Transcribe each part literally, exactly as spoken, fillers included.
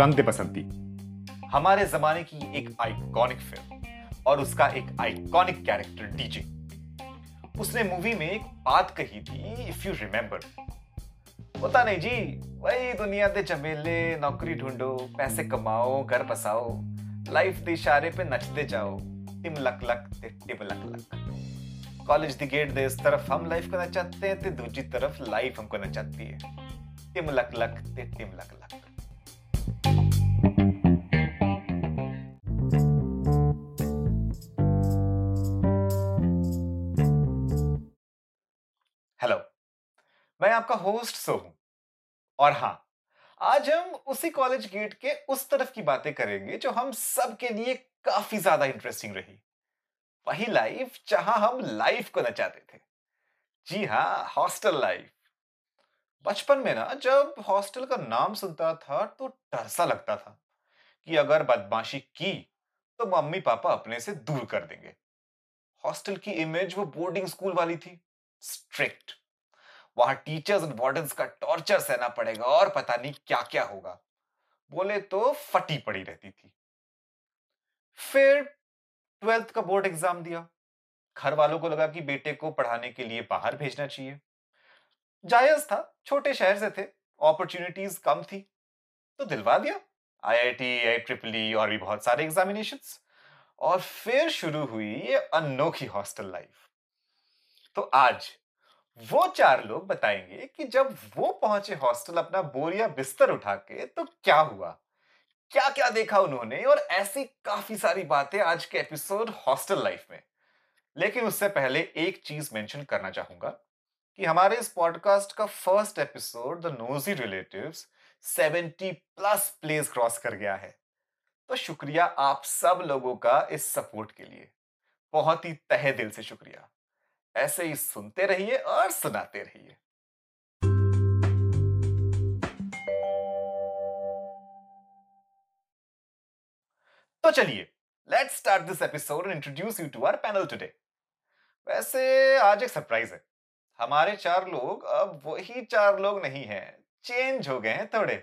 रंग दे बसंती हमारे जमाने की एक आइकॉनिक फिल्म और उसका एक आइकॉनिक कैरेक्टर डीजे। उसने मूवी में एक बात कही थी, इफ यू रिमेम्बर। पता नहीं जी, वही दुनिया दे चमेले, नौकरी ढूंढो, पैसे कमाओ, घर बसाओ, लाइफ दे इशारे पे नचते जाओ, टिम लक लक ते टिम लक लक। कॉलेज दी गेट दे इस तरफ हम लाइफ को नचाते हैं ते दूसरी तरफ लाइफ हमको नचाती है, टिम लक लक ते टिम लक लक। हेलो, मैं आपका होस्ट सोहू, और हाँ, आज हम उसी कॉलेज गेट के उस तरफ की बातें करेंगे जो हम सब के लिए काफी ज्यादा इंटरेस्टिंग रही। वही लाइफ जहां हम लाइफ को नचाते थे। जी हाँ, हॉस्टल लाइफ। बचपन में ना, जब हॉस्टल का नाम सुनता था तो डर सा लगता था कि अगर बदमाशी की तो मम्मी पापा अपने से दूर कर देंगे। हॉस्टल की इमेज वो बोर्डिंग स्कूल वाली थी, स्ट्रिक्ट। वहां टीचर्स और वार्डन्स का टॉर्चर सहना पड़ेगा और पता नहीं क्या क्या होगा, बोले तो फटी पड़ी रहती थी। फिर ट्वेल्थ का बोर्ड एग्जाम दिया। घर वालों को लगा कि बेटे को पढ़ाने के लिए बाहर भेजना चाहिए। जायज था, छोटे शहर से थे, अपॉर्चुनिटीज कम थी, तो दिलवा दिया। आई आई टी, आई ई ई ई और भी बहुत सारे एग्जामिनेशंस। और फिर शुरू हुई ये अनोखी हॉस्टल लाइफ। तो आज वो चार लोग बताएंगे कि जब वो पहुंचे हॉस्टल अपना बोरिया बिस्तर उठा के, तो क्या हुआ, क्या क्या देखा उन्होंने, और ऐसी काफी सारी बातें आज के एपिसोड हॉस्टल लाइफ में। लेकिन उससे पहले एक चीज मेंशन करना चाहूंगा कि हमारे इस पॉडकास्ट का first episode the nosy relatives seventy plus plays cross कर गया है। तो शुक्रिया आप सब लोगों का इस सपोर्ट के लिए, बहुत ही तहे दिल से शुक्रिया। ऐसे ही सुनते रहिए और सुनाते रहिए। तो चलिए, let's start this episode and introduce you to our panel today. वैसे आज एक सरप्राइज है, हमारे चार लोग अब वही चार लोग नहीं हैं, चेंज हो गए हैं थोड़े।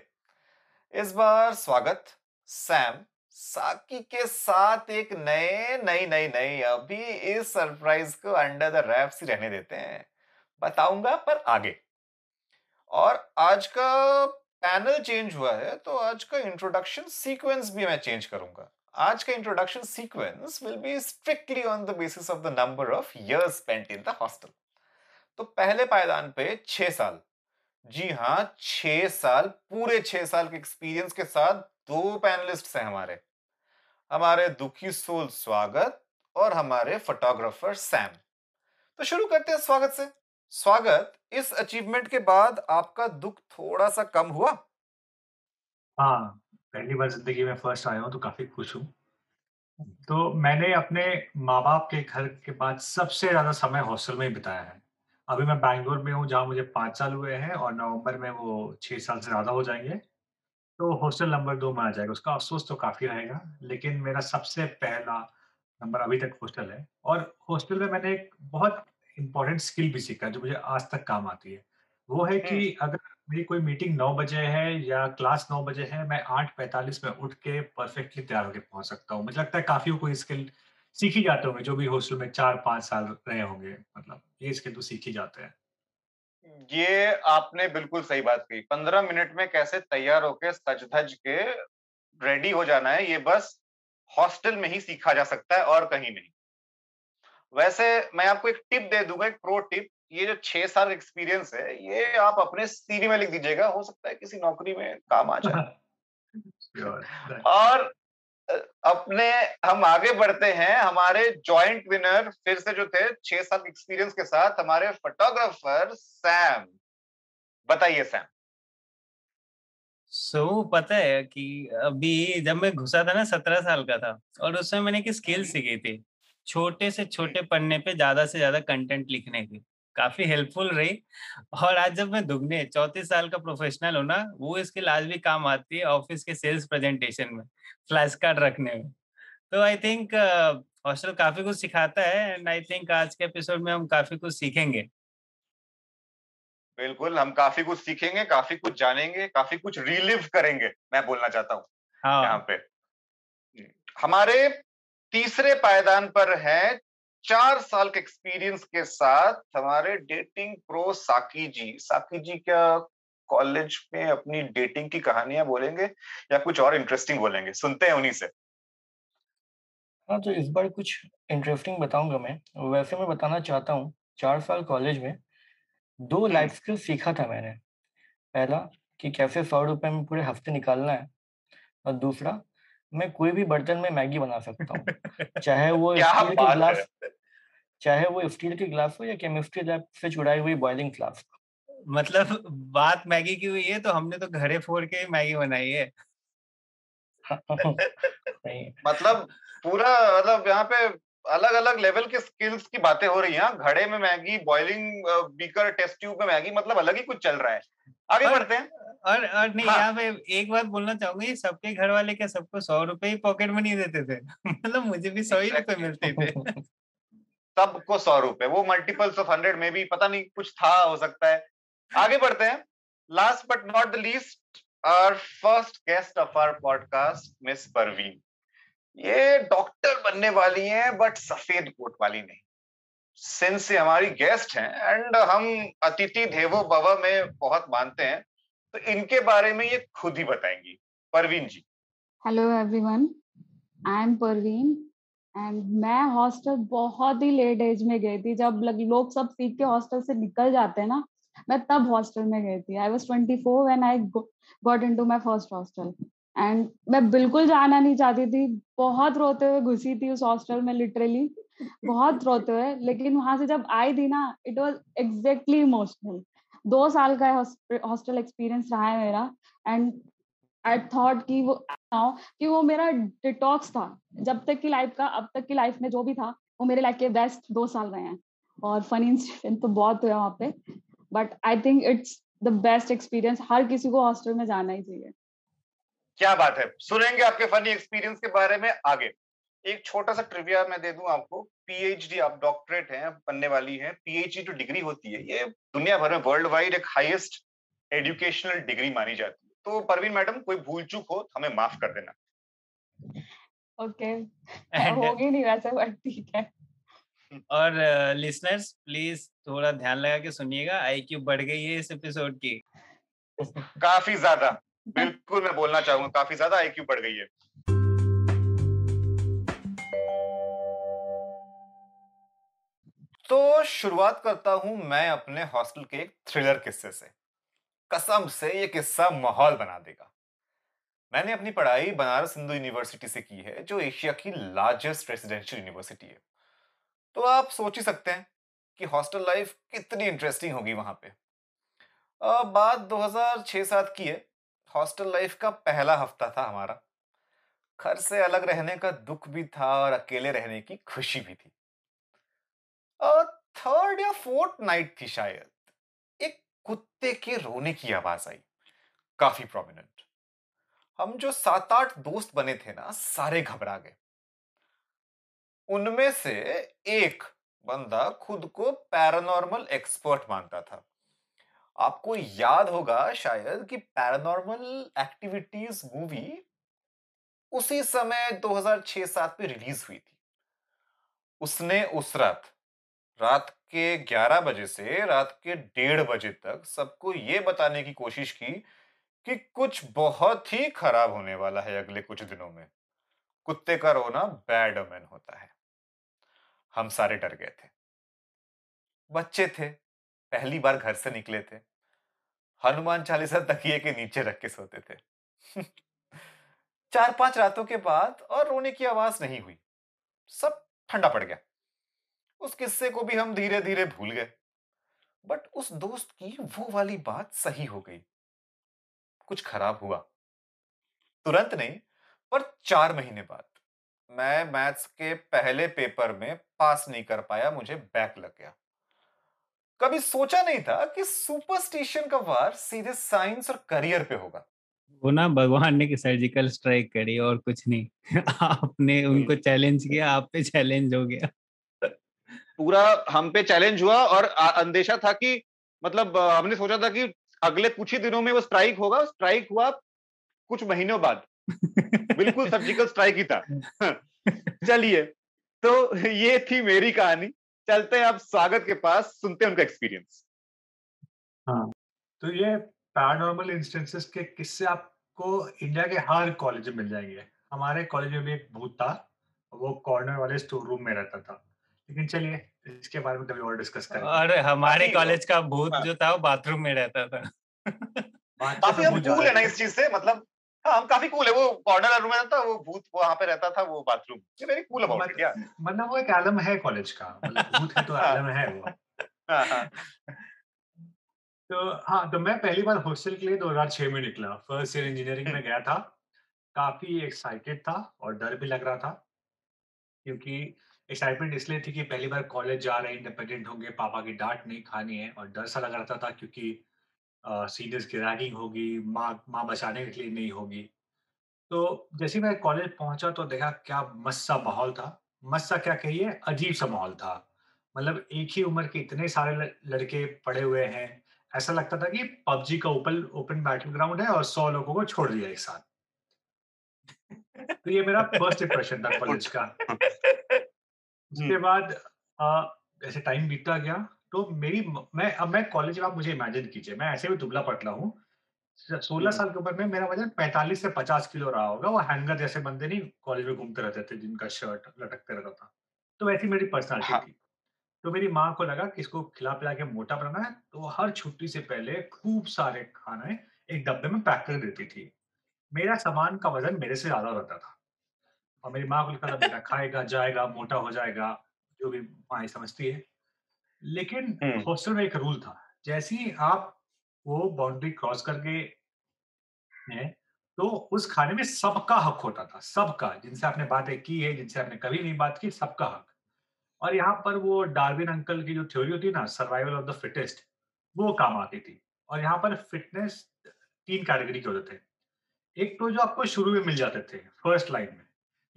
इस बार स्वागत सैम साकी के साथ एक नए नई नई नई अभी इस सरप्राइज को अंडर द रैप्स ही रहने देते हैं, बताऊंगा पर आगे। और आज का पैनल चेंज हुआ है, तो आज का इंट्रोडक्शन सीक्वेंस भी मैं चेंज करूंगा। आज का introduction sequence will be strictly on the basis of the number of years spent in the hostel. तो पहले पायदान पे छह साल, जी हाँ छह साल, पूरे छह साल के एक्सपीरियंस के साथ दो पैनलिस्ट हैं हमारे हमारे दुखी सोल स्वागत और हमारे फोटोग्राफर सैम। तो शुरू करते हैं स्वागत से। स्वागत, इस अचीवमेंट के बाद आपका दुख थोड़ा सा कम हुआ? हाँ, पहली बार जिंदगी में फर्स्ट आया हूँ तो काफी खुश हूँ। तो मैंने अपने माँ बाप के घर के बाद सबसे ज्यादा समय हॉस्टल में ही बिताया है। अभी मैं बैंगलोर में हूँ, जहाँ मुझे पाँच साल हुए हैं और नवंबर में वो छह साल से ज्यादा हो जाएंगे, तो हॉस्टल नंबर दो में आ जाएगा। उसका अफसोस तो काफी रहेगा, लेकिन मेरा सबसे पहला नंबर अभी तक हॉस्टल है। और हॉस्टल में मैंने एक बहुत इंपॉर्टेंट स्किल भी सीखा जो मुझे आज तक काम आती है। वो है कि अगर मेरी कोई मीटिंग नौ बजे है या क्लास नौ बजे है, मैं आठ पैंतालीस में उठ के परफेक्टली तैयार होकर पहुंच सकता हूँ। मुझे लगता है काफी कोई स्किल सीख ही जाते होंगे जो भी हॉस्टल में चार पाँच साल रहे होंगे, मतलब ये स्किल तो सीख ही जाते हैं। ये आपने बिल्कुल सही बात कही। पंद्रह मिनट में कैसे तैयार होके सज धज के रेडी हो जाना है, ये बस हॉस्टल में ही सीखा जा सकता है और कहीं नहीं। वैसे मैं आपको एक टिप दे दूंगा, एक प्रो टिप। ये जो छह साल एक्सपीरियंस है, ये आप अपने सीवी में लिख दीजिएगा, हो सकता है किसी नौकरी में काम आ जाए। और अपने हम आगे बढ़ते हैं। हमारे जॉइंट विनर फिर से जो थे छह साल एक्सपीरियंस के साथ, हमारे फोटोग्राफर सैम। बताइए सैम। सो so, पता है कि अभी जब मैं घुसा था ना, सत्रह साल का था, और उस समय मैंने एक स्किल सीखी थी, छोटे से छोटे पन्ने पे ज्यादा से ज्यादा कंटेंट लिखने की। काफी हेल्पफुल रही। और आज जब मैं दुगने चौंतीस साल का प्रोफेशनल हूँ ना, वो स्किल आज भी काम आती है ऑफिस के सेल्स प्रेजेंटेशन में, फ्लैश कार्ड रखने में। तो आई थिंक हॉस्टल काफी कुछ सिखाता है, एंड आई थिंक आज के एपिसोड में हम काफी कुछ सीखेंगे। बिल्कुल, हम काफी कुछ सीखेंगे, काफी कुछ जानेंगे, काफी कुछ रिलिव करेंगे, मैं बोलना चाहता हूँ। हाँ। यहाँ पे हमारे तीसरे पायदान पर है चार साल के एक्सपीरियंस के साथ हमारे डेटिंग प्रो साकी जी। साकी जी क्या कॉलेज में अपनी डेटिंग की कहानियां बोलेंगे या कुछ और इंटरेस्टिंग बोलेंगे? सुनते हैं उन्हीं से। हाँ, तो इस बार कुछ इंटरेस्टिंग बताऊंगा मैं। वैसे मैं बताना चाहता हूँ, चार साल कॉलेज में दो लाइफ स्किल सीखा था मैंने। पहला कि कैसे सौ रुपये में पूरे हफ्ते निकालना है, और दूसरा मैं कोई भी बर्तन में मैगी बना सकता हूँ, चाहे वो स्टील के ग्लास चाहे वो स्टील के ग्लास हो या केमिस्ट्री लैब से छुड़ाई हुई बॉइलिंग ग्लास। मतलब बात मैगी की हुई है तो हमने तो घड़े फोड़ के मैगी बनाई है। मतलब पूरा, मतलब यहाँ पे अलग अलग लेवल के स्किल्स की बातें हो रही हैं। घड़े में Maggi, boiling beaker, test tube में मैगी, मतलब अलग ही कुछ चल रहा है। आगे और, बढ़ते हैं और और नहीं, यहाँ पे एक बात बोलना चाहूंगी, सबके घर वाले क्या सबको सौ रुपए ही पॉकेट मनी देते थे? मतलब मुझे भी सौ ही रुपए मिलते थे, सबको सौ रुपए, वो मल्टीपल्स ऑफ हंड्रेड में भी पता नहीं कुछ था, हो सकता है। आगे बढ़ते हैं। Last but not the least, our first guest of our podcast miss Parveen. ये डॉक्टर बनने वाली हैं बट सफेद कोट वाली नहीं, सिंस से हमारी गेस्ट हैं एंड हम अतिथि देवो भव में बहुत मानते हैं, तो इनके बारे में ये खुद ही बताएंगी। Parveen ji. Hello everyone, I am Parveen and मैं हॉस्टल बहुत ही लेट एज में गई थी। जब लोग सब सीख के हॉस्टल से निकल जाते हैं ना, मैं तब हॉस्टल में गई थी। I was twenty four when I got into my first hostel and मैं बिल्कुल जाना नहीं चाहती थी। बहुत रोते हुए घुसी थी उस हॉस्टल में, लिटरली बहुत रोते हुए। लेकिन वहां से जब आई थी ना, इट वाज एग्जैक्टली इमोशनल। दो साल का हॉस्टल एक्सपीरियंस रहा है मेरा एंड आई थॉट कि वो कि वो मेरा डिटॉक्स था। जब तक की लाइफ का, अब तक की लाइफ में जो भी था वो मेरे लाइफ के बेस्ट दो साल रहे हैं, और फनी इंसिडेंट तो बहुत हुए वहाँ पे, but I think it's the best experience. हर किसी को हॉस्टल में जाना ही चाहिए। क्या बात है, सुनेंगे आपके फनी एक्सपीरियंस के बारे में आगे। एक छोटा सा ट्रिविया मैं दे दूं आपको। पीएचडी, आप डॉक्टरेट हैं बनने वाली हैं, पीएचडी जो डिग्री होती है ये दुनिया भर में वर्ल्ड वाइड एक हाईएस्ट एजुकेशनल डिग्री मानी जाती है। तो परवीन मैडम, कोई भूल चूक हो तो हमें माफ कर देना। Okay okay. होगी नहीं वैसे, बट ठीक है। और लिसनर्स प्लीज थोड़ा ध्यान लगा के सुनिएगा, आईक्यू बढ़ गई है इस एपिसोड की काफी ज्यादा। बिल्कुल, मैं बोलना चाहूंगा काफी ज्यादा आईक्यू बढ़ गई है। तो शुरुआत करता हूं मैं अपने हॉस्टल के एक थ्रिलर किस्से से। कसम से ये किस्सा माहौल बना देगा। मैंने अपनी पढ़ाई बनारस हिंदू यूनिवर्सिटी से की है, जो एशिया की लार्जेस्ट रेसिडेंशियल यूनिवर्सिटी है। तो आप सोच ही सकते हैं कि हॉस्टल लाइफ कितनी इंटरेस्टिंग होगी वहां पे। अब बात दो हज़ार छह सात की है। हॉस्टल लाइफ का पहला हफ्ता था हमारा। घर से अलग रहने का दुख भी था और अकेले रहने की खुशी भी थी। और थर्ड या फोर्थ नाइट थी शायद, एक कुत्ते के रोने की आवाज आई, काफी प्रोमिनेंट। हम जो सात आठ दोस्त बने थे ना, सारे घबरा गए। उनमें से एक बंदा खुद को पैरानॉर्मल एक्सपर्ट मानता था। आपको याद होगा शायद कि पैरानॉर्मल एक्टिविटीज मूवी उसी समय दो हज़ार छह सात में रिलीज हुई थी। उसने उस रात रात के ग्यारह बजे से रात के डेढ़ बजे तक सबको ये बताने की कोशिश की कि कुछ बहुत ही खराब होने वाला है अगले कुछ दिनों में। कुत्ते का रोना बैड ओमेन होता है। हम सारे डर गए थे। बच्चे थे, पहली बार घर से निकले थे, हनुमान चालीसा तकिए के नीचे रख के सोते थे। चार पांच रातों के बाद और रोने की आवाज नहीं हुई, सब ठंडा पड़ गया। उस किस्से को भी हम धीरे धीरे भूल गए, बट उस दोस्त की वो वाली बात सही हो गई। कुछ खराब हुआ, तुरंत नहीं पर चार महीने बाद। मैं मैथ्स के पहले पेपर में पास नहीं कर पाया, मुझे बैक लग गया। कभी सोचा नहीं था कि सुपरस्टिशन का वार सीधे साइंस और करियर पे होगा। वो ना भगवान ने सर्जिकल स्ट्राइक करी और कुछ नहीं। आपने उनको चैलेंज किया, आप पे चैलेंज हो गया। पूरा हम पे चैलेंज हुआ और अंदेशा था कि मतलब हमने सोचा था कि अगले कुछ ही दिनों में वो स्ट्राइक होगा, स्ट्राइक हुआ कुछ महीनों बाद बिल्कुल सर्जिकल स्ट्राइक ही था। चलिए, तो ये थी मेरी कहानी। चलते हैं आप स्वागत के पास, सुनते हैं उनका एक्सपीरियंस। हाँ, तो ये पैरानॉर्मल इंस्टेंसेस के किस्से आपको इंडिया के हर कॉलेज में मिल जाएंगे। हमारे कॉलेज में भी एक भूत था, वो कॉर्नर वाले स्टोर रूम में रहता था, लेकिन चलिए इसके बारे में कभी और डिस्कस करेंगे। और हमारे कॉलेज का भूत जो था वो बाथरूम में रहता था। काफी हम कूल है ना इस चीज से, मतलब हाँ हम काफी कूल है। वो कॉर्नर रूम में रहता, वो भूत वहाँ पे रहता था, वो बाथरूम। ये वेरी कूल अबाउट इट यार, मतलब वो एक आलम है कॉलेज का, भूत है तो आलम है वो। तो हाँ, तो मैं पहली बार हॉस्टल के लिए दो हज़ार छह में निकला, फर्स्ट ईयर इंजीनियरिंग में गया था। काफी एक्साइटेड था और डर भी लग रहा था, क्योंकि एक्साइटमेंट इसलिए थी कि पहली बार कॉलेज जा रहे, इंडिपेंडेंट होंगे, पापा की डांट नहीं खानी है, और डर सा लग रहा था क्योंकि सीनियर्स की रैगिंग होगी, माँ माँ बचाने के लिए नहीं होगी। तो जैसे मैं कॉलेज पहुंचा तो देखा क्या मस्त सा माहौल था, मस्त सा क्या कहिए, अजीब सा माहौल था। मतलब एक ही उम्र के इतने सारे लड़के पड़े हुए हैं, ऐसा लगता था कि पबजी का ओपन ओपन बैटल ग्राउंड है और सौ लोगों को छोड़ दिया एक साथ। तो ये मेरा फर्स्ट इंप्रेशन था कॉलेज का। उसके बाद ऐसे टाइम बीतता गया, तो मेरी मैं अब मैं कॉलेज में, आप मुझे इमेजिन कीजिए, मैं ऐसे भी दुबला पतला हूँ। सोलह साल की उम्र में मेरा वजन पैंतालीस से पचास किलो रहा होगा। वो हैंगर जैसे बंदे नहीं कॉलेज में घूमते रहते थे जिनका शर्ट लटकते रहता था, तो वैसी मेरी पर्सनालिटी हाँ। थी। तो मेरी माँ को लगा कि इसको खिला पिला के मोटा बनाना है, तो हर छुट्टी से पहले खूब सारे खाने एक डब्बे में पैक कर देती थी। मेरा सामान का वजन मेरे से ज्यादा रहता था, और मेरी माँ को लगता था बेटा खाएगा, जाएगा, मोटा हो जाएगा, जो भी माँ समझती है। लेकिन हॉस्टल में एक रूल था, जैसे ही आप वो बाउंड्री क्रॉस करके हैं तो उस खाने में सबका हक होता था, सबका, जिनसे आपने बातें की है, जिनसे आपने कभी नहीं बात की, सबका हक। और यहाँ पर वो डार्विन अंकल की जो थ्योरी होती है ना, सर्वाइवल ऑफ द फिटेस्ट, वो काम आती थी। और यहाँ पर फिटनेस तीन कैटेगरी के होते थे। एक तो जो आपको शुरू में मिल जाते थे फर्स्ट लाइन में,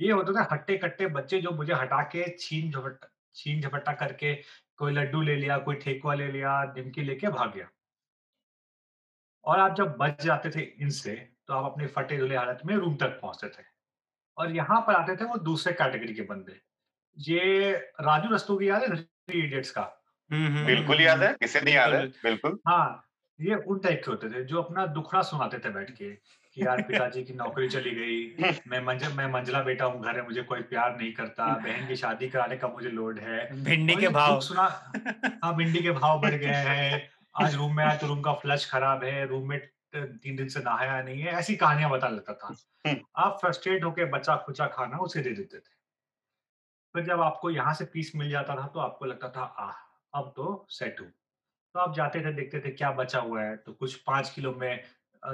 ये होते थे हट्टे कट्टे बच्चे जो मुझे हटा के छीन झपट्टा छीन झपट्टा करके कोई लड्डू ले लिया, कोई ठेकुआ ले लिया, निमकी लेके भाग गया। और आप जब बच जाते थे इनसे तो आप अपने फटे धुले हालत में रूम तक पहुंचते थे। और यहाँ पर आते थे वो दूसरे कैटेगरी के बंदे, ये राजू रस्तोगी याद है थ्री इडियट्स का? बिल्कुल याद है, किसे नहीं याद है, बिल्कुल। हाँ, ये उन टाइप के होते थे जो अपना दुखड़ा सुनाते थे बैठ के कि यार पिताजी की नौकरी चली गई, मैं मंज, मैं मंजला बेटा हूँ, घर में मुझे कोई प्यार नहीं करता, बहन की शादी कराने का मुझे लोड है, भिंडी के भाव सुना, हाँ भिंडी के भाव बढ़ गए हैं, आज रूम में आया तो रूम का फ्लश खराब है, रूममेट तीन दिन से नहाया नहीं है, ऐसी कहानियां बता लेता था। आप फ्रस्ट्रेट होके बचा खुचा खाना उसे दे देते थे। फिर जब आपको यहाँ से पीस मिल जाता था तो आपको लगता था आह अब तो सेट हूँ। तो आप जाते थे, देखते थे क्या बचा हुआ है, तो कुछ पांच किलो में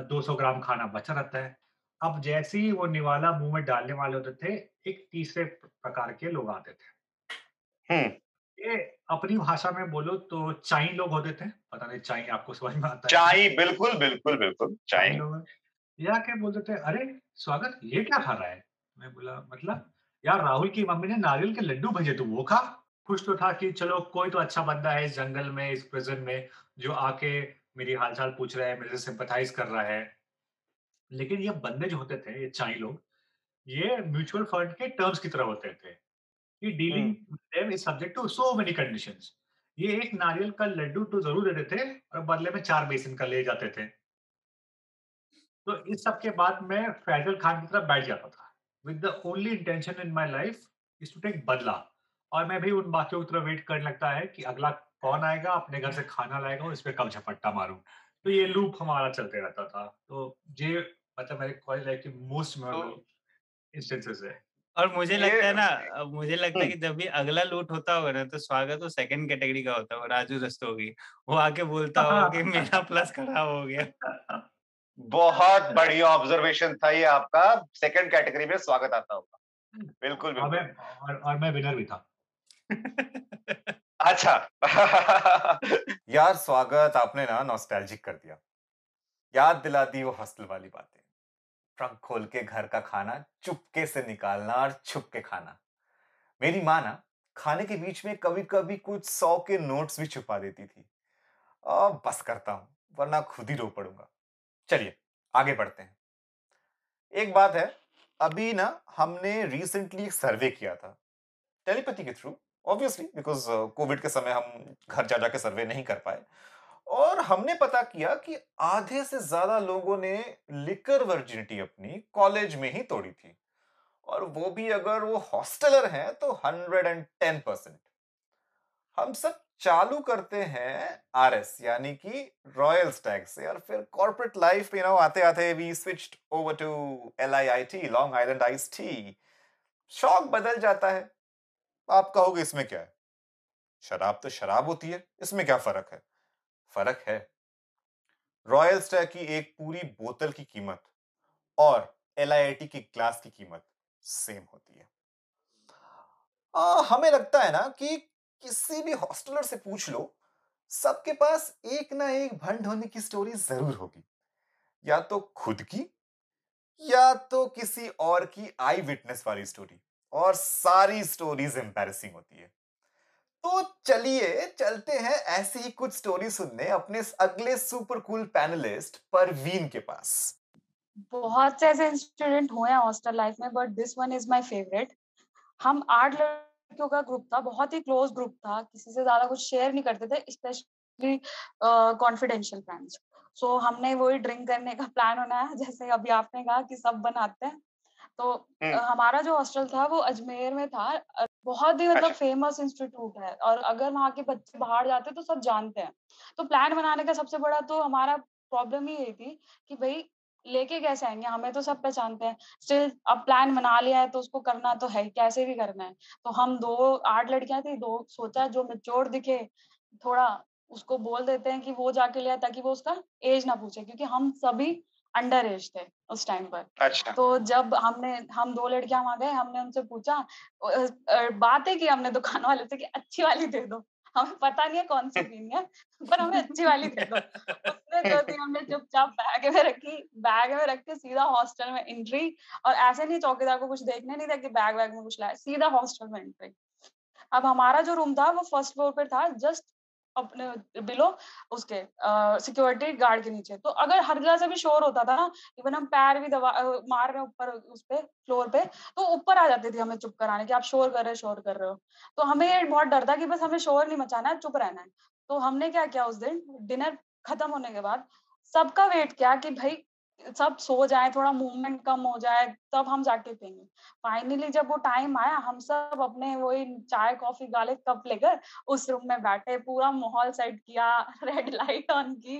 दो सौ ग्राम खाना बचा रहता है। अब जैसे ही वो निवाला मुंह में डालने वाले होते थे, एक तीसरे प्रकार के लोग आते थे। ये अपनी भाषा में बोलो तो चाई लोग होते थे, पता नहीं चाई आपको समझ में आता है? चाई, बिल्कुल बिल्कुल बिल्कुल चाई। या क्या बोलते थे, अरे स्वागत, ये क्या खा रहा है? मैं बोला मतलब यार राहुल की मम्मी ने नारियल के लड्डू भेजे, तू वो खा। खुश तो था कि चलो कोई तो अच्छा बंदा है इस जंगल में, इस प्रिजन में, जो आके मेरी हालचाल पूछ रहा है, मेरे से सिंपथाइज कर रहा है। लेकिन ये बंदे जो होते थे, ये चाई लोग, ये म्यूचुअल फंड के टर्म्स की तरह होते थे कि dealing with them is subject to so many conditions. ये एक नारियल का लड्डू तो जरूर देते थे और बदले में चार बेसन का ले जाते थे। तो इस सब के बाद मैं फैजल खान की तरफ बैठ जाता था with the only intention in my life is to take बदला। और मैं भी उन बाकियों की तरह वेट करने लगता है कि अगला कौन आएगा, अपने घर से खाना लाएगा और इस पर कब झपट्टा मारूं। तो ये लूप हमारा चलते रहता था। तो ये मतलब मेरे कॉलेज लाइफ के मोस्ट मेमोरेबल इंस्टेंसेस है। और मुझे लगता है ना, मुझे लगता है कि जब भी अगला लूट होता होगा ना, तो स्वागत वो सेकंड कैटेगरी का होता होगा, राजू रस्तोगी, वो आके बोलता होगा कि मेरा प्लस खराब हो गया। बहुत बढ़िया ऑब्जर्वेशन था ये आपका, सेकंड कैटेगरी में स्वागत आता होगा, बिल्कुल बिल्कुल। और, और मैं विनर भी था। अच्छा। यार स्वागत, आपने ना नॉस्टैल्जिक कर दिया, याद दिला दी वो हॉस्टल वाली बातें, ट्रंक खोल के घर का खाना चुपके से निकालना और छुप के खाना। मेरी माँ ना खाने के बीच में कभी कभी कुछ सौ के नोट्स भी छुपा देती थी। बस करता हूँ, वरना खुद ही रो पड़ूंगा। चलिए आगे बढ़ते हैं। एक बात है, अभी ना हमने रिसेंटली एक सर्वे किया था टेलीपैथी के थ्रू, ऑब्वियसली बिकॉज कोविड के समय हम घर जा जाके सर्वे नहीं कर पाए, और हमने पता किया कि आधे से ज्यादा लोगों ने लिकर वर्जिनिटी अपनी कॉलेज में ही तोड़ी थी, और वो भी अगर वो हॉस्टलर हैं तो हंड्रेड एंड टेन परसेंट। हम सब चालू करते हैं आर एस यानी कि रॉयल स्टैग से, और फिर कॉर्पोरेट लाइफ में ना आते आते we switched over to L I I T long island ice tea. शौक बदल जाता है। आप कहोगे इसमें क्या है, शराब तो शराब होती है, इसमें क्या फर्क है? फर्क है। रॉयल स्टैग की एक पूरी बोतल की कीमत और एल आई आई टी की ग्लास की कीमत सेम होती है। आ, हमें लगता है ना कि किसी भी हॉस्टलर से पूछ लो, सबके पास एक ना एक भंड होने की स्टोरी जरूर होगी, या तो खुद की या तो किसी और की आई विटनेस वाली स्टोरी, और सारी स्टोरीज एम्बैरेसिंग होती है। तो चलिए चलते हैं ऐसी ही कुछ स्टोरी सुनने अपने अगले सुपर कूल पैनलिस्ट परवीन के पास। बहुत से ऐसे इंसिडेंट हुए हैं हॉस्टल लाइफ में, but this one is my favourite. हम आठ लड़कियों का ग्रुप था, बहुत ही क्लोज ग्रुप था, किसी से ज्यादा कुछ शेयर नहीं करते थे, स्पेशली कॉन्फिडेंशियल फ्रेंड्स। सो हमने वही ड्रिंक करने का प्लान बनाया, जैसे अभी आपने कहा कि सब बनाते हैं। तो hmm. हमारा जो हॉस्टल था वो अजमेर में था, बहुत ही मतलब फेमस इंस्टीट्यूट है, और अगर वहाँ के बच्चे बाहर जाते हैं तो सब जानते हैं। तो प्लान बनाने का सबसे बड़ा तो हमारा प्रॉब्लम ही यही थी कि भाई लेके कैसे आएंगे, हमें तो सब पहचानते हैं। स्टिल अब प्लान बना लिया है तो उसको करना तो है, कैसे भी करना है। तो हम दो आठ लड़कियां थी, दो सोचा जो मैच्योर दिखे थोड़ा उसको बोल देते हैं कि वो जाके ले आए, ताकि वो उसका एज ना पूछे, क्योंकि हम सभी अंडर एज थे उस टाइम पर। अच्छा। तो जब हमने हम दो लड़कियां वहां गए, हमने उनसे पूछा, बातें की हमने दुकान वाले से कि अच्छी वाली दे दो, हमें पता नहीं है कौन सी पीनी है पर हमें अच्छी वाली दे दो। उसने दो दिन हमने चुपचाप बैग में रखी, बैग में रख के सीधा हॉस्टल में एंट्री, और ऐसे नहीं चौकीदार को कुछ देखने नहीं था कि बैग बैग में कुछ लाया, सीधा हॉस्टल में एंट्री। अब हमारा जो रूम था वो फर्स्ट फ्लोर पर था, जस्ट अपने बिलो उसके सिक्योरिटी गार्ड के नीचे। तो अगर हर जगह से भी शोर होता था ना, इवन हम पैर भी दबा मार रहे ऊपर उस पे फ्लोर पे, तो ऊपर आ जाती थी हमें चुप कराने कि आप शोर कर रहे हो शोर कर रहे हो। तो हमें बहुत डर था कि बस हमें शोर नहीं मचाना है, चुप रहना है। तो हमने क्या किया, उस दिन डिनर खत्म होने के बाद सबका वेट किया कि भाई सब सो जाए, थोड़ा मूवमेंट कम हो जाए, तब हम जाके पियेंगे। फाइनली जब वो टाइम आया, हम सब अपने वही चाय कॉफी वाले कप लेकर उस रूम में बैठे, पूरा माहौल सेट किया, रेड लाइट ऑन की,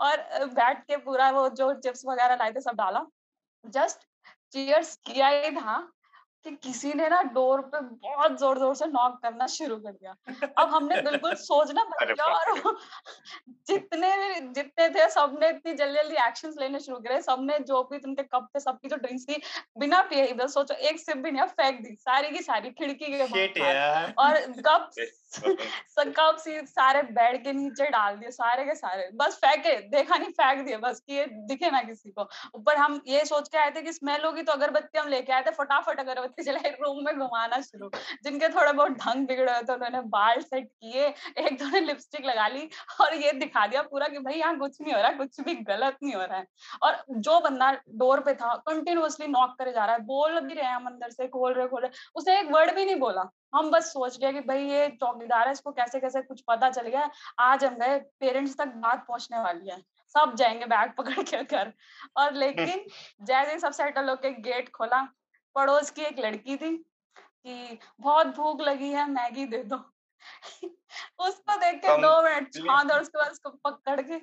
और बैठ के पूरा वो जो चिप्स वगैरह लाए थे सब डाला, जस्ट चीयर्स किया ही था कि किसी ने ना डोर पे बहुत जोर जोर से नॉक करना शुरू कर दिया। अब हमने बिल्कुल सोचना बंद किया, और जितने भी जितने थे सबने इतनी जल्दी जल्दी एक्शंस लेने शुरू करे, सबने जो भी उनके कप थे, सबकी जो ड्रिंक्स थी बिना पिए ही, बस सोचो एक सिप भी नहीं, फेंक दी सारी की सारी खिड़की के, और कप कप सारे बेड के नीचे डाल दिए सारे के सारे, बस फेंके, देखा नहीं, फेंक दिए बस कि ये दिखे ना किसी को। ऊपर हम ये सोच के आए थे कि स्मेल होगी तो अगरबत्ती हम लेके आए थे, फटाफट अगरबत्ती जलाए, रूम में घुमाना शुरू। जिनके थोड़ा बहुत ढंग बिगड़े हुए थे उन्होंने बाल सेट किए, एक दो ने लिपस्टिक लगा ली, और ये दिखा दिया पूरा कि भाई यहाँ कुछ नहीं हो रहा, कुछ भी गलत नहीं हो रहा है। और जो बंदा डोर पे था कंटिन्यूअसली नॉक करे जा रहा है, बोल भी रहे हैं हम अंदर से, खोल रहे खोल रहे, उसने एक वर्ड भी नहीं बोला। हम बस सोच गए कि भाई ये चौकीदार है, इसको कैसे कैसे कुछ पता चल गया, आज हम गए पेरेंट्स तक बात पहुंचने वाली है, सब जाएंगे बैग पकड़ के घर। और लेकिन जैसे सब सेटल होके गेट खोला, पड़ोस की एक लड़की थी कि बहुत भूख लगी है, मैगी दे दो। उसको देख के दो मिनट छांद, और उसके बाद उसको पकड़ के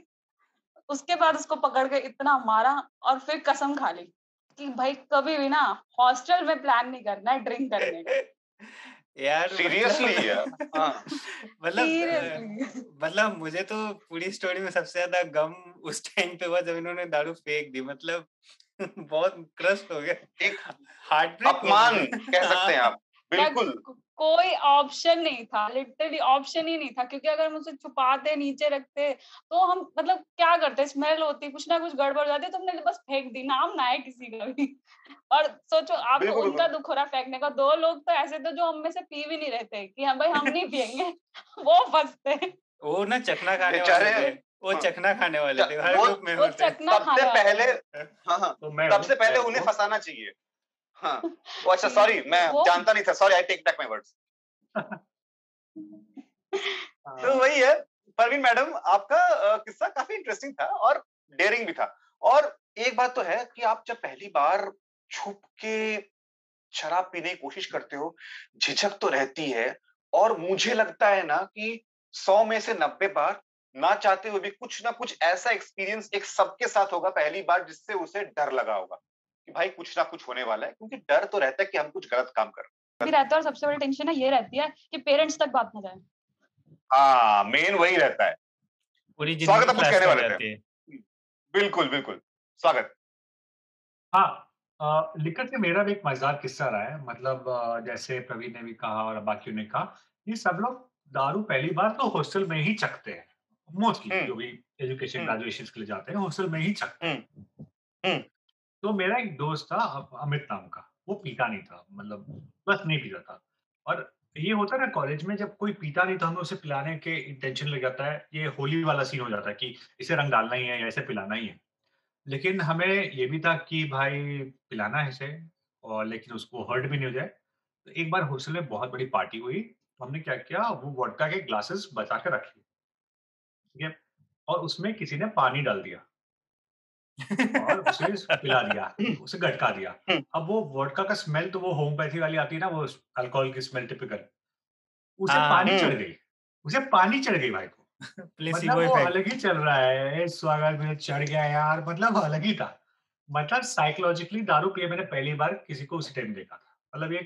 उसके बाद उसको पकड़ के इतना मारा, और फिर कसम खा ली कि भाई कभी भी ना हॉस्टल में प्लान नहीं करना है ड्रिंक करने का। यार सीरियसली यार, मतलब मतलब मुझे तो पूरी स्टोरी में सबसे ज्यादा गम उस टाइम पे हुआ जब इन्होंने दारू फेंक दी, मतलब बहुत क्रस्ट हो गया, एक हार्ट ब्रेक, अपमान कह सकते हैं आप। बिल्कुल कोई ऑप्शन नहीं था, लिटरली ऑप्शन ही नहीं था, क्योंकि अगर मुझसे छुपाते नीचे रखते तो हम मतलब क्या करते, स्मेल होती, कुछ ना कुछ गड़बड़ जाती, तो हमने बस फेंक दी, नाम ना है किसी का भी। और सोचो आप उनका दुख हो रहा फेंकने का, दो लोग तो ऐसे थे जो हम में से पी भी नहीं रहते कि भाई हम नहीं पियेंगे, वो फंसते। वो ना चखना खाने वाले वो चखना खाने वाले थे हर ग्रुप में होते हैं। सबसे पहले हाँ सबसे पहले उन्हें फंसाना चाहिए। हाँ वो अच्छा सॉरी मैं जानता नहीं था sorry I take back my words. तो वही है परवीन मैडम आपका किस्सा काफी इंटरेस्टिंग था और डेयरिंग भी था। और एक बात तो है कि आप जब पहली बार छुप के शराब पीने की कोशिश करते हो झिझक तो रहती है और मुझे लगता है ना कि सौ में से नब्बे बार ना चाहते हुए भी कुछ ना कुछ ऐसा एक्सपीरियंस एक सबके साथ होगा पहली बार जिससे उसे डर लगा होगा कि भाई कुछ ना कुछ होने वाला है क्योंकि डर तो रहता है कि हम कुछ गलत काम कर रहे हैं। और सबसे बड़ी टेंशन ये रहती है कि पेरेंट्स तक बात ना जाए। हाँ मेन वही रहता है। स्वागत कुछ कहने वाले थे। बिल्कुल बिल्कुल स्वागत। हाँ लिखत में मेरा भी एक मजेदार किस्सा रहा है। मतलब जैसे प्रवीण ने भी कहा और बाकियों ने कहा ये सब लोग दारू पहली बार तो हॉस्टल में ही चखते हैं। मोस्टली जो भी एजुकेशन ग्रेजुएशन के लिए जाते हैं हॉस्टल में ही चखते हैं। तो मेरा एक दोस्त था अमित नाम का वो पीता नहीं था मतलब बस नहीं पीता था। और ये होता है ना कॉलेज में जब कोई पीता नहीं तो हमें उसे पिलाने के इंटेंशन लग जाता है। ये होली वाला सीन हो जाता है कि इसे रंग डालना ही है या इसे पिलाना ही है। लेकिन हमें ये भी था कि भाई पिलाना है इसे और लेकिन उसको हर्ट भी नहीं हो जाए। तो एक बार हॉस्टल में बहुत बड़ी पार्टी हुई तो हमने क्या किया वो वोडका के ग्लासेस बचा के रख लिए ठीक है और उसमें किसी ने पानी डाल दिया और उसे पिला दिया उसे गटका दिया। अब वो वोडका का स्मेल तो वो होम्योपैथी वाली आती है ना वो अल्कोहल की स्मेल टिपिकल उसे पानी चढ़ गई उसे पानी चढ़ गई भाई को मतलब वो अलग ही चल रहा है। स्वागत में चढ़ गया यार मतलब अलग ही था। मतलब साइकोलॉजिकली दारू पिए मैंने पहली बार किसी को उस टाइम देखा था। मतलब ये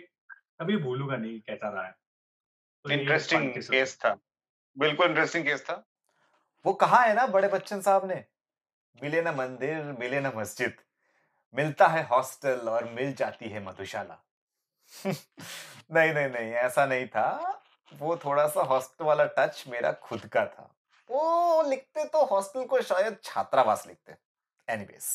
कभी भूलूंगा नहीं कहता रहा है। इंटरेस्टिंग केस था बिल्कुल इंटरेस्टिंग केस था। वो कहा है ना बड़े बच्चन साहब ने मिले ना मंदिर मिले ना मस्जिद मिलता है हॉस्टल और मिल जाती है मधुशाला। नहीं नहीं नहीं ऐसा नहीं था। वो थोड़ा सा हॉस्टल वाला टच मेरा खुद का था। वो लिखते तो हॉस्टल को शायद छात्रावास लिखते। एनीवेज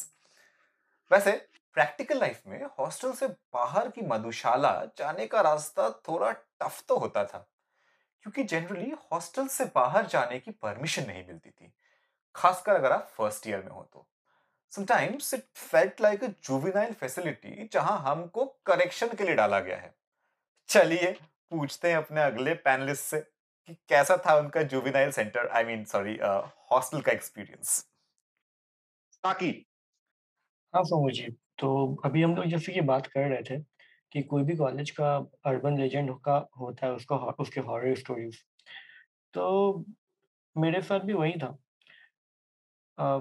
वैसे प्रैक्टिकल लाइफ में हॉस्टल से बाहर की मधुशाला जाने का रास्ता थोड़ा टफ तो होता था क्योंकि जनरली हॉस्टल से बाहर जाने की परमिशन नहीं मिलती थी खासकर अगर आप फर्स्ट ईयर में हो तो। Sometimes it felt like a juvenile facility जहां हमको करेक्शन के लिए डाला गया है। चलिए पूछते हैं अपने अगले पैनलिस्ट से कि कैसा था उनका juvenile centre I mean sorry hostel का एक्सपीरियंस। ताकि हाँ समझिए तो अभी हम लोग जैसे कि बात कर रहे थे कि कोई भी कॉलेज का अर्बन लेजेंड का होता है उसका उसके हॉरर स्टोरीज तो मेरे साथ भी वही था। आ,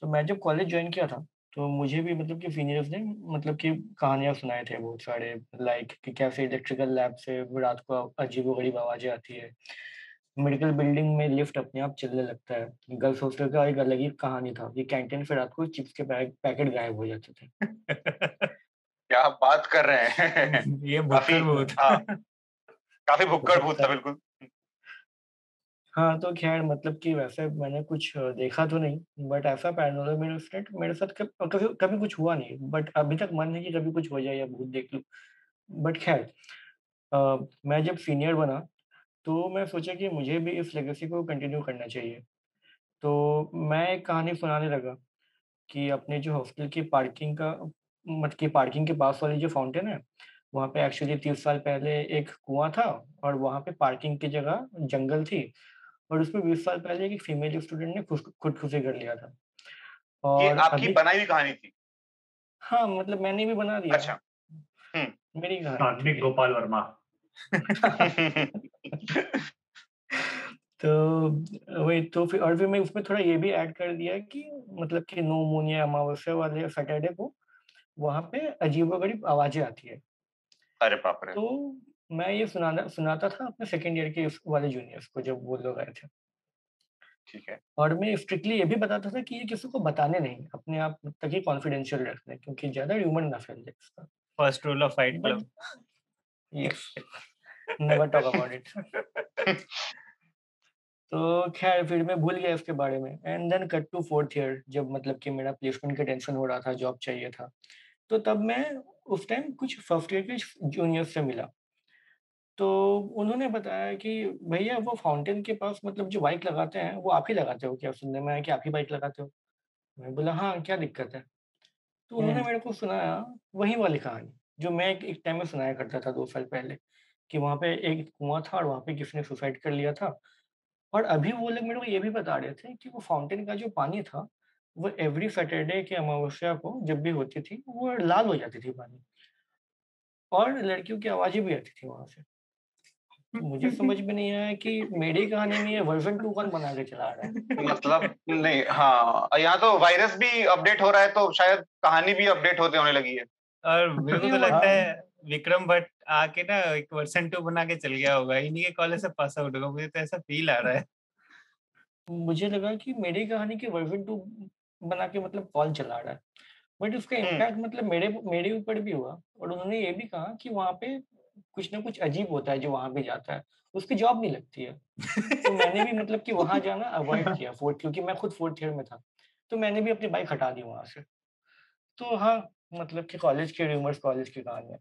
तो मैं जब कॉलेज ज्वाइन किया था तो मुझे भी मतलब कि सीनियर्स ने मतलब कि कहानियाँ सुनाए थे बहुत सारे लाइक कि कैसे इलेक्ट्रिकल लैब से रात को अजीबोगरीब आवाज़ें आती है मेडिकल बिल्डिंग में लिफ्ट अपने आप चलने लगता है। गर्ल्स हॉस्टल का एक अलग ही कहानी था कि कैंटीन से रात को चिप्स के पैकेट गायब हो जाते थे। क्या बात कर रहे हैं ये काफी काफी भुक्कड़ भूत था बिल्कुल। हाँ तो खैर मतलब कि वैसे मैंने कुछ देखा तो नहीं बट ऐसा पैरानॉर्मल मेरे फ्रेंड मेरे साथ कभी कभी कुछ हुआ नहीं बट अभी तक मन है कि कभी कुछ हो जाए या भूत देख लूं। बट खैर मैं जब सीनियर बना तो मैं सोचा कि मुझे भी इस लेगेसी को कंटिन्यू करना चाहिए। तो मैं एक कहानी सुनाने लगा कि अपने जो हॉस्टल की पार्किंग का मत की पार्किंग के पास वाली जो फाउंटेन है वहाँ पे एक्चुअली तीस साल पहले एक कुआं था और वहाँ पे पार्किंग की जगह जंगल थी और उसमें बीस साल पहले एक फीमेल स्टूडेंट ने खुदकुशी कर लिया था। और ये आपकी बनाई हुई कहानी थी? हाँ मतलब मैंने भी बना दिया। अच्छा मेरी कहानी गोपाल वर्मा। तो वही तो फिर और फिर मैं उसमें थोड़ा ये भी ऐड कर दिया कि मतलब कि नो मोनिया अमावस्या वाले सैटरडे को वहाँ पे अजीबोगरीब आवाजें आती है। अरे बाप रे। तो मैं ये सुनाना सुनाता था अपने सेकेंड ईयर के वाले जूनियर्स को जब वो लोग आए थे। ठीक है। और मैं स्ट्रिक्टली ये भी बताता था कि ये किसी को बताने नहीं अपने आप तक ही कॉन्फिडेंशियल रखने क्योंकि ज्यादा ह्यूमन ना फैल जाए इसका। First rule of fight club. Yes never talk about it. तो खैर फिर मैं भूल गया इसके बारे में and then cut to fourth year जब मतलब कि मेरा प्लेसमेंट का टेंशन हो रहा था जॉब चाहिए था तो तब मैं उस टाइम कुछ फर्स्ट ईयर के जूनियर से मिला तो उन्होंने बताया कि भैया वो फाउंटेन के पास मतलब जो बाइक लगाते हैं वो आप ही लगाते हो क्या? सुनने में आया कि आप ही बाइक लगाते हो। मैं बोला हाँ, क्या दिक्कत है? तो उन्होंने हम्म मेरे को सुनाया वही वाली कहानी जो मैं एक, एक टाइम में सुनाया करता था दो साल पहले, कि वहाँ पे एक कुआं था और वहाँ पे किसी ने सुसाइड कर लिया था। और अभी वो लोग मेरे को ये भी बता रहे थे कि वो फाउंटेन का जो पानी था वो एवरी सैटरडे के अमावस्या को जब भी होती थी वो लाल हो जाती थी पानी, और लड़कियों की आवाज़ें भी आती थी वहाँ से। मुझे समझ में नहीं आया कि मेरी कहानी में ये वर्जन टू कौन बना के चला रहा है। मतलब नहीं, हाँ यहाँ तो वायरस भी अपडेट हो रहा है, तो शायद कहानी भी अपडेट होते होने लगी है। और मेरे को ये तो हुआ। लगता है विक्रम भट्ट आके ना एक वर्सन टू बना के चल गया होगा, इन्हीं के कॉलेज से पास आउट होगा, मुझे तो ऐसा फील आ रहा है। मुझे लगा कि मेरी कहानी की वर्जन टू बना के मतलब कॉल चला रहा है, बट उसका हम्म इम्पैक्ट मतलब मेरे मेरे ऊपर भी हुआ। और उन्होंने ये भी कहा कि वहाँ पे कुछ ना कुछ अजीब होता है जो वहाँ पे जाता है, उसकी जॉब नहीं लगती है। तो मैंने भी मतलब कि वहाँ जाना अवॉइड किया फोर्थ, क्योंकि मैं खुद फोर्थ ईयर में था, तो मैंने भी अपनी बाइक हटा दी वहाँ से। तो हाँ, मतलब कि कॉलेज के रूमर्स, कॉलेज की कहानियाँ।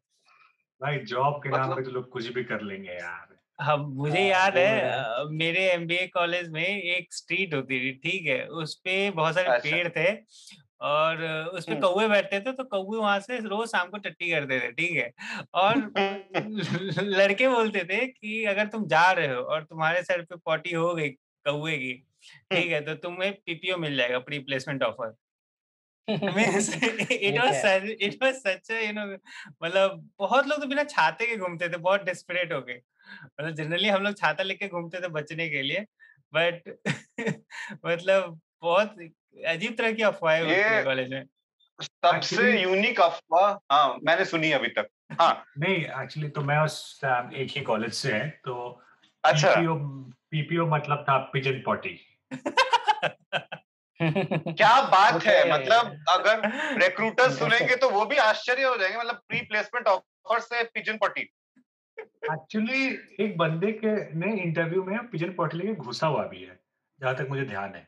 भाई जॉब के नाम पे मतलब तो लोग कुछ भी कर लेंगे यार। हम मुझे हाँ, याद वो है है। अ, मेरे एमबीए कॉलेज में एक स्ट्रीट होती थी, ठीक है, उस पे बहुत सारे अच्छा पेड़ थे और अ, उस पे हम्म कौवे बैठते थे, तो कौवे वहां से रोज शाम को टट्टी करते थे, ठीक है, और लड़के बोलते थे कि अगर तुम जा रहे हो और तुम्हारे सर पे पॉटी हो गई कौवे की, ठीक है, तो तुम्हें पीपीओ मिल जाएगा, प्री प्लेसमेंट ऑफर। मैं से- it ये was क्या है? such- it was such a, you know, मतलब बहुत लोग तो बिना छाते के घूमते थे, बहुत desperate हो गए, मतलब जनरली हम लोग छाता लेके घूमते थे बचने के लिए, बट मतलब बहुत अजीब तरह की अफवाहें ये उड़ती थी कॉलेज में। सबसे एक्चुअली यूनिक अफवाह हाँ मैंने सुनी है अभी तक। हाँ नहीं, एक्चुअली तो मैं उस टाइम एक ही कॉलेज से है, तो अच्छा, पीपीओ पीपीओ मतलब था पिजन पॉटी। क्या वो बात है। क्या है मतलब अगर रिक्रूटर्स सुनेंगे तो वो भी आश्चर्य हो जाएंगे। मतलब प्री प्लेसमेंट ऑफर से पिजन पट्टी। एक्चुअली एक बंदे के ने इंटरव्यू में पिजन पॉटी लेके घुसा हुआ भी है, जहां तक मुझे ध्यान है।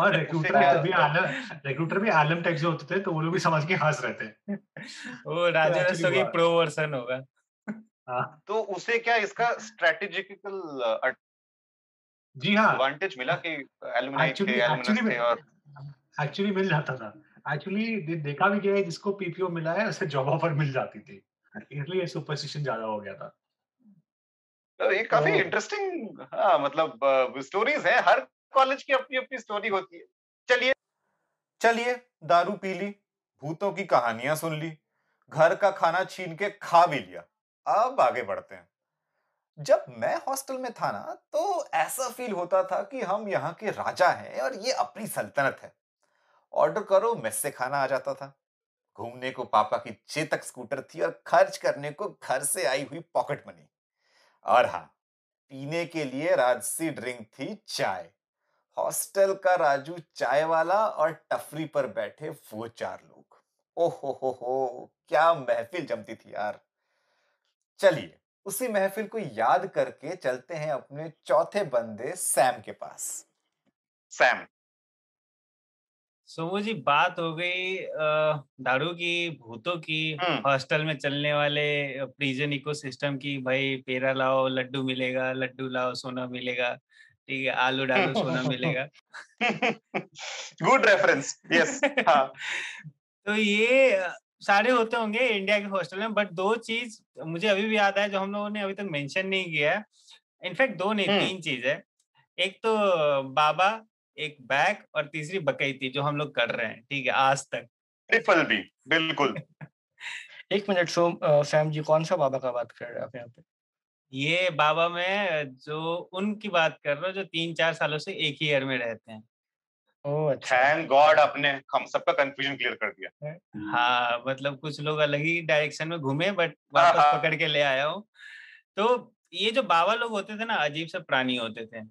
और उससे रिक्रूटर क्या तभी होता है? आलम रिक्रूटर भी आलम टाइप से होते थे, तो वो लोग भी समझ के हंस रहे थे। वो तो राजू एक्चुअली रस्तोगी हुआ। प्रो वर्सन होगा। हाँ तो उसे क्या इसका स्ट्रेटेजिकल जी हाँ, एडवांटेज मिला कि एलुमनाई थे, एक्चुअली एक्चुअली एलुमनस थे। और एक्चुअली मिल जाता था। एक्चुअली दे, देखा भी गया है, जिसको पीपीओ मिला है उसे जॉब ऑफर मिल जाती थी, इसलिए सुपरस्टिशन ज्यादा हो गया था। तो ये काफी ओह इंटरेस्टिंग हाँ मतलब स्टोरीज हैं। हर कॉलेज की अपनी अपनी स्टोरी होती है। चलिए चलिए, दारू पी ली, भूतों की कहानियां सुन ली, घर का खाना छीन के खा भी लिया, अब आगे बढ़ते हैं। जब मैं हॉस्टल में था ना, तो ऐसा फील होता था कि हम यहाँ के राजा हैं और ये अपनी सल्तनत है। ऑर्डर करो, मेस से खाना आ जाता था। घूमने को पापा की चेतक स्कूटर थी और खर्च करने को घर से आई हुई पॉकेट मनी। और हाँ, पीने के लिए राजसी ड्रिंक थी चाय। हॉस्टल का राजू चाय वाला और टफरी पर बैठे वो चार लोग। ओह हो हो हो क्या महफिल जमती थी यार। चलिए उसी महफिल को याद करके चलते हैं अपने चौथे बंदे सैम के पास। सैम सोमू जी, बात हो गई अ, दारू की, भूतों की, हम्म हॉस्टल में चलने वाले प्रिजन इकोसिस्टम की। भाई पेड़ा लाओ लड्डू मिलेगा, लड्डू लाओ सोना मिलेगा, ठीक है, आलू डालो सोना मिलेगा। Good reference. यस हाँ तो ये अ, सारे होते होंगे इंडिया के हॉस्टल में, बट दो चीज मुझे अभी भी याद है जो हम लोगों ने अभी तक मेंशन नहीं किया है। इनफैक्ट दो नहीं, हम्म तीन चीज है। एक तो अ, बाबा, एक बैग, और तीसरी बकैती जो हम लोग कर रहे हैं, ठीक है, आज तक। ट्रिपल बी बिल्कुल। एक मिनट, सो अ, सैम जी कौन सा बाबा का बात कर रहे हैं आप यहाँ पे? ये बाबा मैं जो उनकी बात कर रहा हूँ जो तीन चार सालों से एक ही ईयर में रहते हैं। ओह अच्छा थैंक गॉड आपने हम सबका कंफ्यूजन क्लियर कर दिया। है। हाँ मतलब कुछ लोग अलग ही डायरेक्शन में घूमे, बट हाँ वापस हाँ पकड़ के ले आया हूँ। तो ये जो बाबा लोग होते थे ना, अजीब से प्राणी होते थे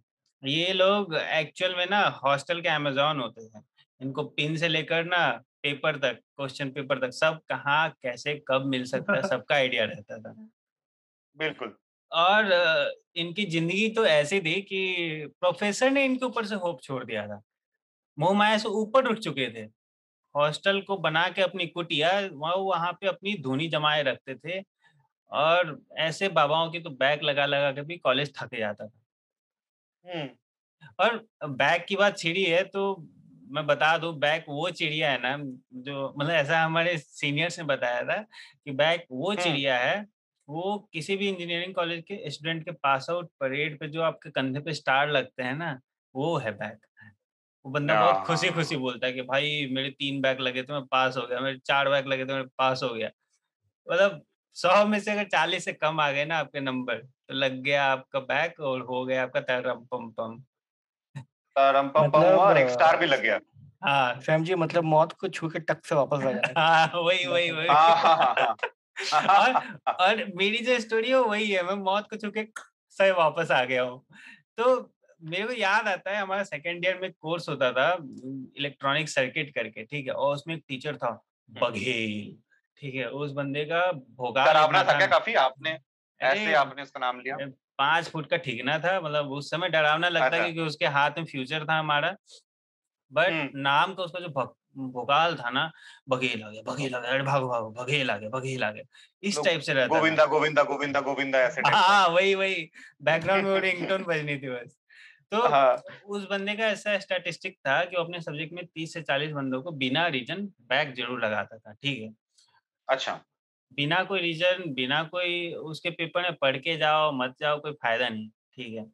ये लोग। एक्चुअल में ना हॉस्टल के अमेजोन होते थे। इनको पिन से लेकर ना पेपर तक, क्वेश्चन पेपर तक, सब कहाँ कैसे कब मिल सकता है सबका आइडिया रहता था। बिल्कुल। और अ, इनकी जिंदगी तो ऐसी थी कि प्रोफेसर ने इनके ऊपर से होप छोड़ दिया था। मोह माया से ऊपर उठ चुके थे। हॉस्टल को बना के अपनी कुटिया वहाँ वहाँ पे अपनी धुनी जमाए रखते थे और ऐसे बाबाओं की तो बैग लगा लगा के भी कॉलेज थके जाता था। और बैग की बात छिड़ी है तो मैं बता दूं, बैग वो चिड़िया है ना जो, मतलब ऐसा हमारे सीनियर्स ने बताया था कि बैग वो चिड़िया है, वो किसी भी इंजीनियरिंग कॉलेज के स्टूडेंट के पास आउट परेड पे जो आपके कंधे पे स्टार लगते हैं ना, वो है बैग। वो बंदा बहुत खुशी खुशी बोलता है कि भाई मेरे तीन बैग लगे तो मैं पास हो गया, मेरे चार बैग लगे तो मैं पास हो गया। मतलब सौ में से अगर चालीस से कम आ गए ना आपके नंबर तो लग गया आपका बैग और हो गया आपका तरम पम पम और मेरी जो स्टोरी है वही है, मैं मौत को छू के सही वापस आ गया हूँ। तो मेरे को याद आता है हमारा सेकेंड ईयर में कोर्स होता था इलेक्ट्रॉनिक सर्किट करके, ठीक है, और उसमें एक टीचर था बघेल, ठीक है, उस बंदे का भोगाल काफी, आपने ऐसे आपने उसका नाम लिया, पांच फुट का ठिकना था, मतलब उस समय डरावना लगता क्योंकि उसके हाथ में फ्यूचर था हमारा, बट नाम का उसका जो भोकाल था ना, बघेल आ गया, बघेल आ गया, अरे भागो भागो, बघेल आ गया, बघेल आ गया, इस टाइप से रहता। गोविंदा गोविंदा गोविंदा गोविंदा ऐसे। हाँ वही वही, बैकग्राउंड में रिंगटोन बजनी थी बस। तो उस बंदे का ऐसा स्टैटिस्टिक था कि वो अपने सब्जेक्ट में तीस से चालीस बंदों को बिना रीजन बैक जरूर लगाता था, ठीक है, अच्छा, बिना कोई रीजन, बिना कोई उसके पेपर में पढ़ के जाओ मत जाओ, कोई फायदा नहीं, ठीक है।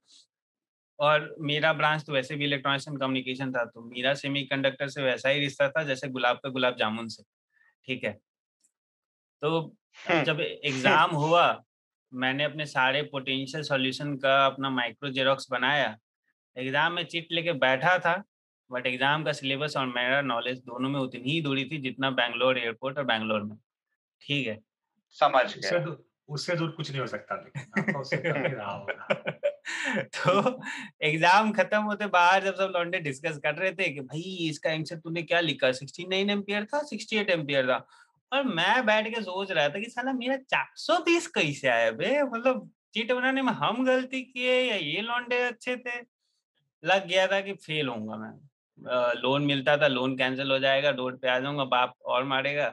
और मेरा ब्रांच तो वैसे भी इलेक्ट्रॉनिक्स एंड कम्युनिकेशन था, तो मेरा सेमीकंडक्टर से वैसा ही रिश्ता था जैसे गुलाब का गुलाब जामुन से, ठीक है। तो जब एग्जाम हुआ मैंने अपने सारे पोटेंशियल सॉल्यूशन का अपना माइक्रो जेरोक्स बनाया, एग्जाम में चिट लेके बैठा था, बट एग्जाम का सिलेबस और मेरा नॉलेज दोनों में उतनी ही दूरी थी जितना बैंगलोर एयरपोर्ट और बैंगलोर में, ठीक है, समझ गया, उससे, उससे दूर कुछ नहीं हो सकता लेकिन तो एग्जाम खत्म होते बाहर जब सब लौंडे डिस्कस कर रहे थे कि भाई इसका आंसर तूने क्या लिखा, उनहत्तर एम्पियर था, अड़सठ एम्पियर था, और मैं बैठ के सोच रहा था कि साला मेरा चार सौ बीस कैसे आया बे, मतलब चीट बनाने में हम गलती किए या ये लौंडे अच्छे थे। लग गया था कि फेल होऊंगा मैं, लोन मिलता था, लोन कैंसिल हो जाएगा, रोड पे आ जाऊंगा, बाप और मारेगा।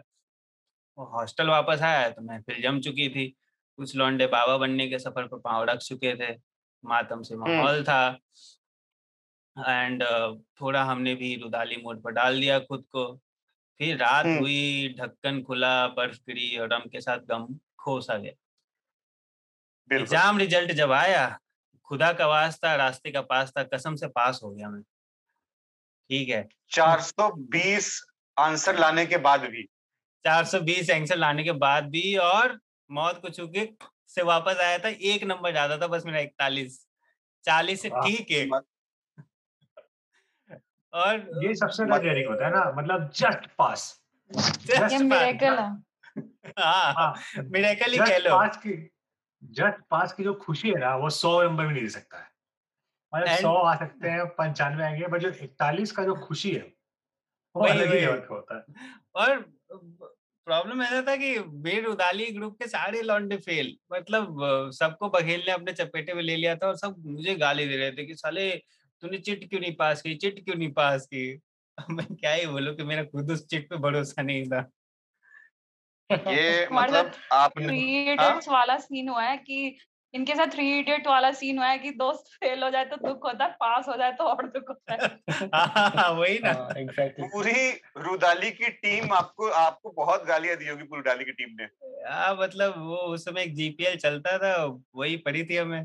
हॉस्टल वापस आया तो मैं फिर जम चुकी थी, कुछ लौंडे बाबा बनने के सफर पर पांव रख चुके थे, मातम से माहौल था, एंड uh, थोड़ा हमने भी रुदाली मोड पर डाल दिया खुद को। फिर रात हुई, ढक्कन खुला, बर्फ गिरी और रम के साथ गम खोसा गया। एग्जाम रिजल्ट जब आया, खुदा का वास्ता रास्ते का पास्ता, कसम से पास हो गया मैं, ठीक है। चार सौ बीस आंसर लाने के बाद भी चार सौ बीस आंसर लाने के बाद भी और मौत को छू के से वापस आया था, एक नंबर ज्यादा था बस मेरा, इकतालीस, चालीस से ठीक है। और ये सबसे डेरिंग होता है ना, मतलब जस्ट पास, जस्ट मिरेकल, हाँ मिरेकल ही कह लो। पास की जस्ट पास की जो खुशी है ना वो सौ नंबर भी नहीं दे सकता है, मतलब सौ आ सकते हैं, पंचानवे आएंगे, बट जो इकतालीस का जो खुशी है वो अलग ही लेवल का होता है। और प्रॉब्लम ऐसा था कि बेर उदाली ग्रुप के सारे लौंडे फेल, मतलब सबको बघेल ने अपने चपेटे में ले लिया था और सब मुझे गाली दे रहे थे कि साले तूने चिट क्यों नहीं पास की, चिट क्यों नहीं पास की। मैं क्या ही बोलूं कि मेरा खुद उस चिट पे भरोसा नहीं था। ये मतलब आपने थ्री इडियट्स वाला सीन हुआ है कि इनके साथ थ्री इडियट वाला सीन हुआ है कि दोस्त फेल हो जाए तो दुख होता है, पास हो जाए तो और दुख होता है। वही ना, एग्जैक्टली, पूरी रुदाली की टीम आपको आपको बहुत गालियां दी होगी, पूरी रुदाली की टीम ने। हां मतलब वो उस समय एक जीपीएल चलता था, वही पड़ी थी हमें।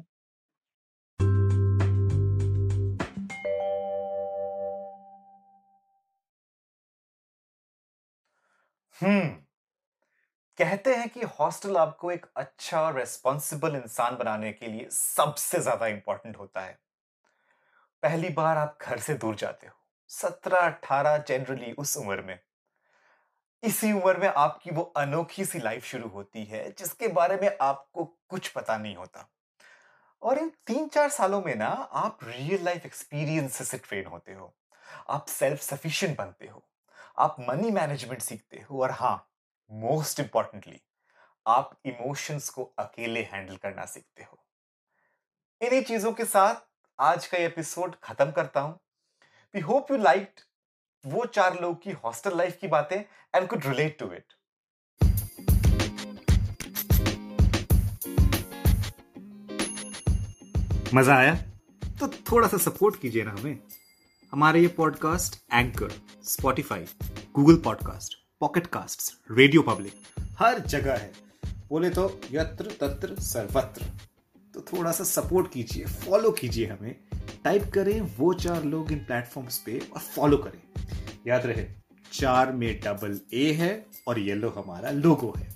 हम्म कहते हैं कि हॉस्टल आपको एक अच्छा रेस्पॉन्सिबल इंसान बनाने के लिए सबसे ज्यादा इंपॉर्टेंट होता है। पहली बार आप घर से दूर जाते हो, सत्रह अठारह जनरली उस उम्र में, इसी उम्र में आपकी वो अनोखी सी लाइफ शुरू होती है जिसके बारे में आपको कुछ पता नहीं होता, और इन तीन चार सालों में ना आप रियल लाइफ एक्सपीरियंसेस से ट्रेन होते हो, आप सेल्फ सफिशिएंट बनते हो, आप मनी मैनेजमेंट सीखते हो, और हाँ मोस्ट इंपॉर्टेंटली आप इमोशंस को अकेले हैंडल करना सीखते हो। इन्हीं चीजों के साथ आज का एपिसोड खत्म करता हूं। वी होप यू लाइक्ड वो चार लोग की हॉस्टल लाइफ की बातें and could relate to it. मजा आया तो थोड़ा सा सपोर्ट कीजिए ना हमें। हमारे ये podcast anchor, Spotify, Google podcast, pocket castes, radio public, हर जगह है। बोले तो यत्र तत्र सर्वत्र। तो थोड़ा सा सपोर्ट कीजिए, फॉलो कीजिए हमें। टाइप करें वो चार लोग इन प्लेटफॉर्म्स पे और फॉलो करें। याद रहे, चार में डबल ए है और येलो हमारा लोगो है।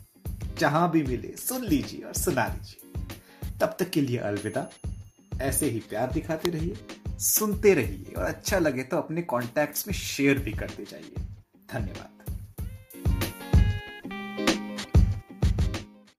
जहां भी मिले सुन लीजिए और सुना लीजिए। तब तक के लिए अलविदा। ऐसे ही प्यार दिखाते रहिए, सुनते रहिए और अच्छा लगे तो अपने कॉन्टैक्ट्स में शेयर भी करते जाइए। धन्यवाद।